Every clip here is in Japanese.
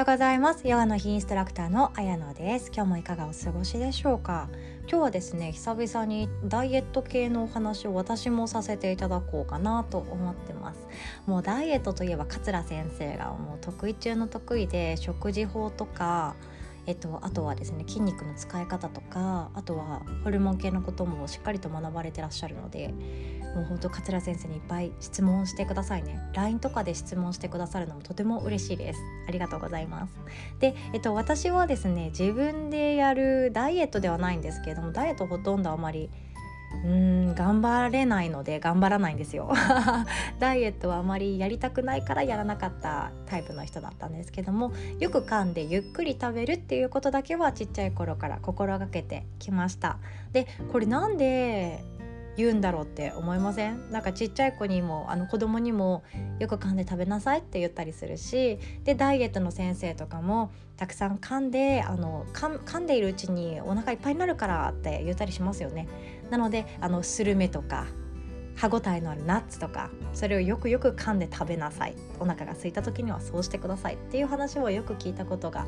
ようございます。ヨガの日インストラクターのあやのです。今日もいかがお過ごしでしょうか。今日はですね、久々にダイエット系のお話を私もさせていただこうかなと思ってます。もうダイエットといえば桂先生がもう得意中の得意で、食事法とかあとはですね、筋肉の使い方とか、あとはホルモン系のこともしっかりと学ばれてらっしゃるので、もう本当桂先生にいっぱい質問してくださいね。 LINE とかで質問してくださるのもとても嬉しいです。ありがとうございます。で、私はですね、自分でやるダイエットではないんですけれども、ダイエットほとんどあまり頑張れないので頑張らないんですよダイエットはあまりやりたくないからやらなかったタイプの人だったんですけども、よく噛んでゆっくり食べるっていうことだけはちっちゃい頃から心がけてきました。で、これなんで言うんだろうって思いません？なんかちっちゃい子にも子供にもよく噛んで食べなさいって言ったりするし、でダイエットの先生とかもたくさん噛んで噛んでいるうちにお腹いっぱいになるからって言ったりしますよね。なのでスルメとか歯ごたえのあるナッツとか、それをよくよく噛んで食べなさい、お腹が空いた時にはそうしてくださいっていう話をよく聞いたことが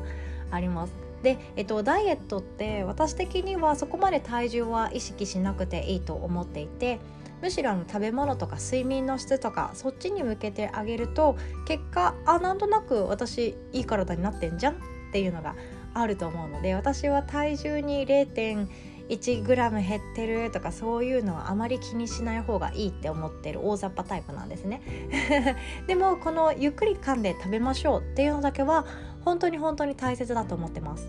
あります。で、ダイエットって私的にはそこまで体重は意識しなくていいと思っていて、むしろ食べ物とか睡眠の質とかそっちに向けてあげると、結果なんとなく私いい体になってんじゃんっていうのがあると思うので、私は体重に 0.1g 減ってるとかそういうのはあまり気にしない方がいいって思ってる大雑把タイプなんですねでもこのゆっくり噛んで食べましょうっていうのだけは本当に大切だと思ってます。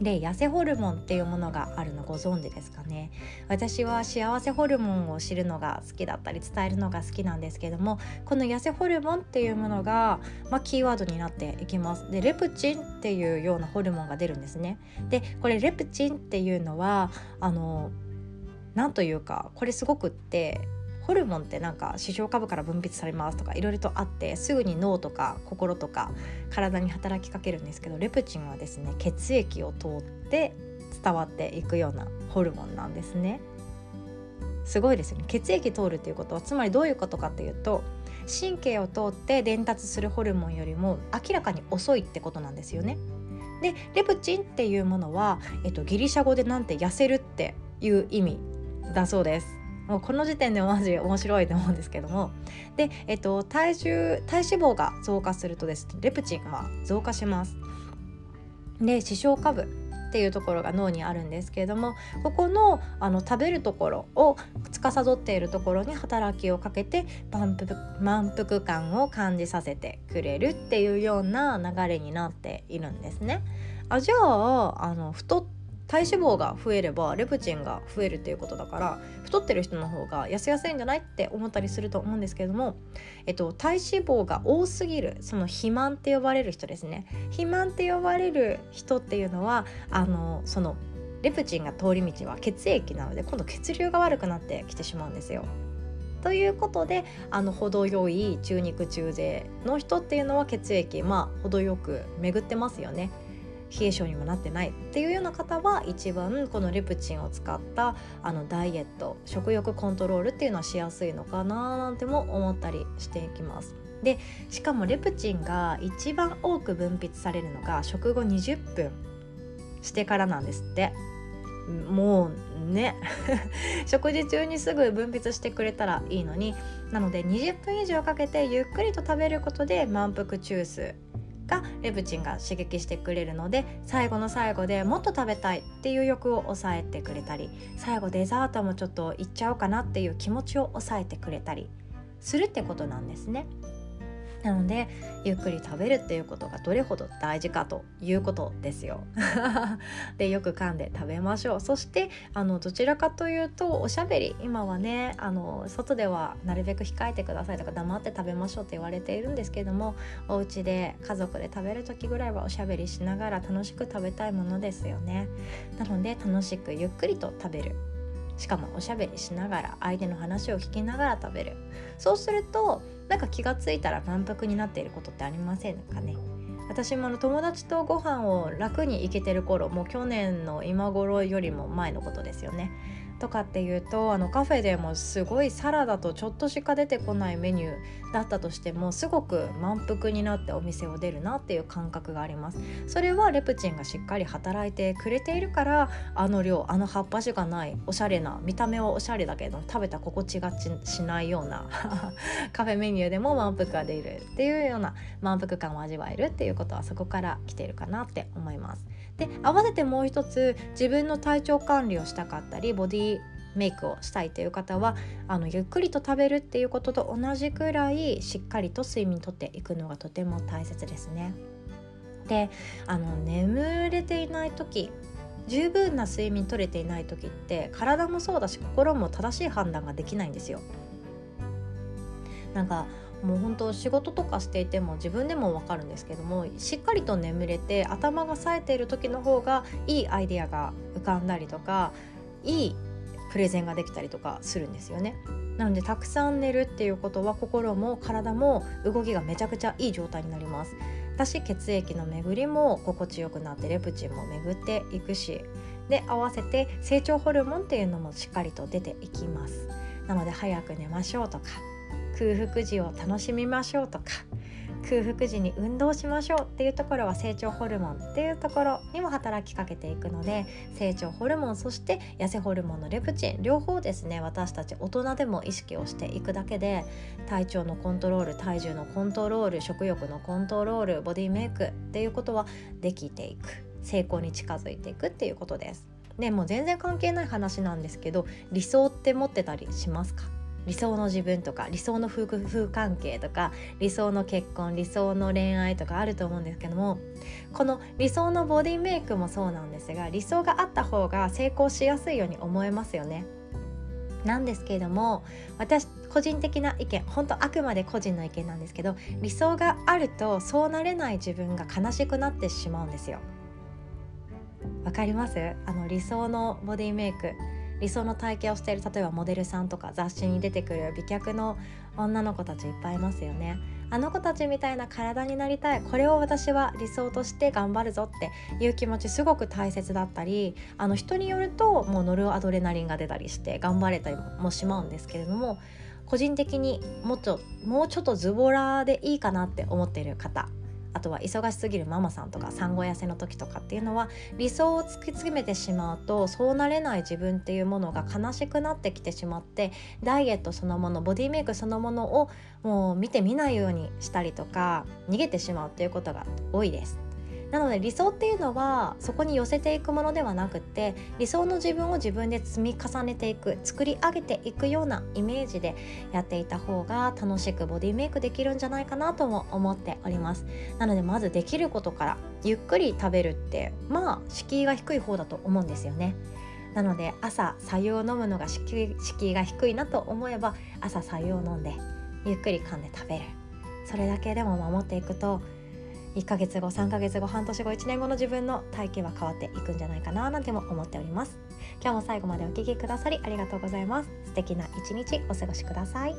で、痩せホルモンっていうものがあるのご存知ですかね。私は幸せホルモンを知るのが好きだったり伝えるのが好きなんですけども、この痩せホルモンっていうものが、キーワードになっていきます。で、レプチンっていうようなホルモンが出るんですね。で、これレプチンっていうのはなんというか、これすごくって、ホルモンってなんか視床下部から分泌されますとかいろいろとあって、すぐに脳とか心とか体に働きかけるんですけど、レプチンはですね、血液を通って伝わっていくようなホルモンなんですね。すごいですよね。血液通るということは、つまりどういうことかというと、神経を通って伝達するホルモンよりも明らかに遅いってことなんですよね。で、レプチンっていうものは、ギリシャ語でなんて痩せるっていう意味だそうです。もうこの時点でマジ面白いと思うんですけども、で、体脂肪が増加するとですね、レプチンは増加します。で、視床下部っていうところが脳にあるんですけれども、ここの、食べるところを司っているところに働きをかけて満腹感を感じさせてくれるっていうような流れになっているんですね。じゃあ、体脂肪が増えればレプチンが増えるということだから、太ってる人の方が痩せやすいんじゃないって思ったりすると思うんですけれども、体脂肪が多すぎる、その肥満って呼ばれる人ですね。肥満って呼ばれる人っていうのは、そのレプチンが通り道は血液なので、今度血流が悪くなってきてしまうんですよ。ということで、程よい中肉中背の人っていうのは血液、程よく巡ってますよね。冷え性にもなってないっていうような方は、一番このレプチンを使ったダイエット、食欲コントロールっていうのはしやすいのかななんても思ったりしていきます。で、しかもレプチンが一番多く分泌されるのが食後20分してからなんですって。もうね食事中にすぐ分泌してくれたらいいのに。なので20分以上かけてゆっくりと食べることで、満腹中枢がレプチンが刺激してくれるので、最後の最後でもっと食べたいっていう欲を抑えてくれたり、最後デザートもちょっといっちゃおうかなっていう気持ちを抑えてくれたりするってことなんですね。なのでゆっくり食べるっていうことがどれほど大事かということですよで、よく噛んで食べましょう。そしてどちらかというとおしゃべり、今はね外ではなるべく控えてくださいとか黙って食べましょうって言われているんですけども、お家で家族で食べる時ぐらいはおしゃべりしながら楽しく食べたいものですよね。なので楽しくゆっくりと食べる、しかもおしゃべりしながら相手の話を聞きながら食べる。そうするとなんか気がついたら満腹になっていることってありませんかね。私も友達とご飯を楽に行けてる頃、もう去年の今頃よりも前のことですよね。とかっていうと、カフェでもすごいサラダとちょっとしか出てこないメニューだったとしてもすごく満腹になってお店を出るなっていう感覚があります。それはレプチンがしっかり働いてくれているから、あの量あの葉っぱしかないおしゃれな、見た目はおしゃれだけど食べた心地がしないようなカフェメニューでも満腹が出るっていうような、満腹感を味わえるっていうことはそこから来ているかなって思います。で、合わせてもう一つ、自分の体調管理をしたかったりボディメイクをしたいという方は、ゆっくりと食べるっていうことと同じくらいしっかりと睡眠とっていくのがとても大切ですね。で、眠れていない時、十分な睡眠とれていない時って、体もそうだし心も正しい判断ができないんですよ。なんかもう本当仕事とかしていても自分でも分かるんですけども、しっかりと眠れて頭が冴えている時の方がいいアイデアが浮かんだりとか、いいプレゼンができたりとかするんですよね。なのでたくさん寝るっていうことは心も体も動きがめちゃくちゃいい状態になります。だし血液の巡りも心地よくなってレプチンも巡っていくし、で合わせて成長ホルモンっていうのもしっかりと出ていきます。なので早く寝ましょうとか、空腹時を楽しみましょうとか、空腹時に運動しましょうっていうところは成長ホルモンっていうところにも働きかけていくので、成長ホルモンそして痩せホルモンのレプチン、両方ですね、私たち大人でも意識をしていくだけで体調のコントロール、体重のコントロール、食欲のコントロール、ボディメイクっていうことはできていく、成功に近づいていくっていうことです。でもう全然関係ない話なんですけど、理想って持ってたりしますか？理想の自分とか理想の夫婦関係とか理想の結婚、理想の恋愛とかあると思うんですけども、この理想のボディメイクもそうなんですが、理想があった方が成功しやすいように思えますよね。なんですけれども、私個人的な意見、本当あくまで個人の意見なんですけど、理想があるとそうなれない自分が悲しくなってしまうんですよ。わかります？理想のボディメイク、理想の体型をしている、例えばモデルさんとか雑誌に出てくる美脚の女の子たちいっぱいいますよね。あの子たちみたいな体になりたい、これを私は理想として頑張るぞっていう気持ちすごく大切だったり、人によるともうノルアドレナリンが出たりして頑張れたりもしまうんですけれども、個人的にもうちょっとズボラでいいかなって思っている方、あとは忙しすぎるママさんとか産後痩せの時とかっていうのは、理想を突き詰めてしまうとそうなれない自分っていうものが悲しくなってきてしまって、ダイエットそのもの、ボディメイクそのものをもう見てみないようにしたりとか逃げてしまうっていうことが多いです。なので理想っていうのはそこに寄せていくものではなくて、理想の自分を自分で積み重ねていく、作り上げていくようなイメージでやっていた方が楽しくボディメイクできるんじゃないかなとも思っております。なのでまずできることから、ゆっくり食べるって敷居が低い方だと思うんですよね。なので朝白湯を飲むのが敷居が低いなと思えば、朝白湯を飲んでゆっくり噛んで食べる、それだけでも守っていくと、1ヶ月後、3ヶ月後、半年後、1年後の自分の体型は変わっていくんじゃないかななんても思っております。今日も最後までお聞きくださりありがとうございます。素敵な一日お過ごしください。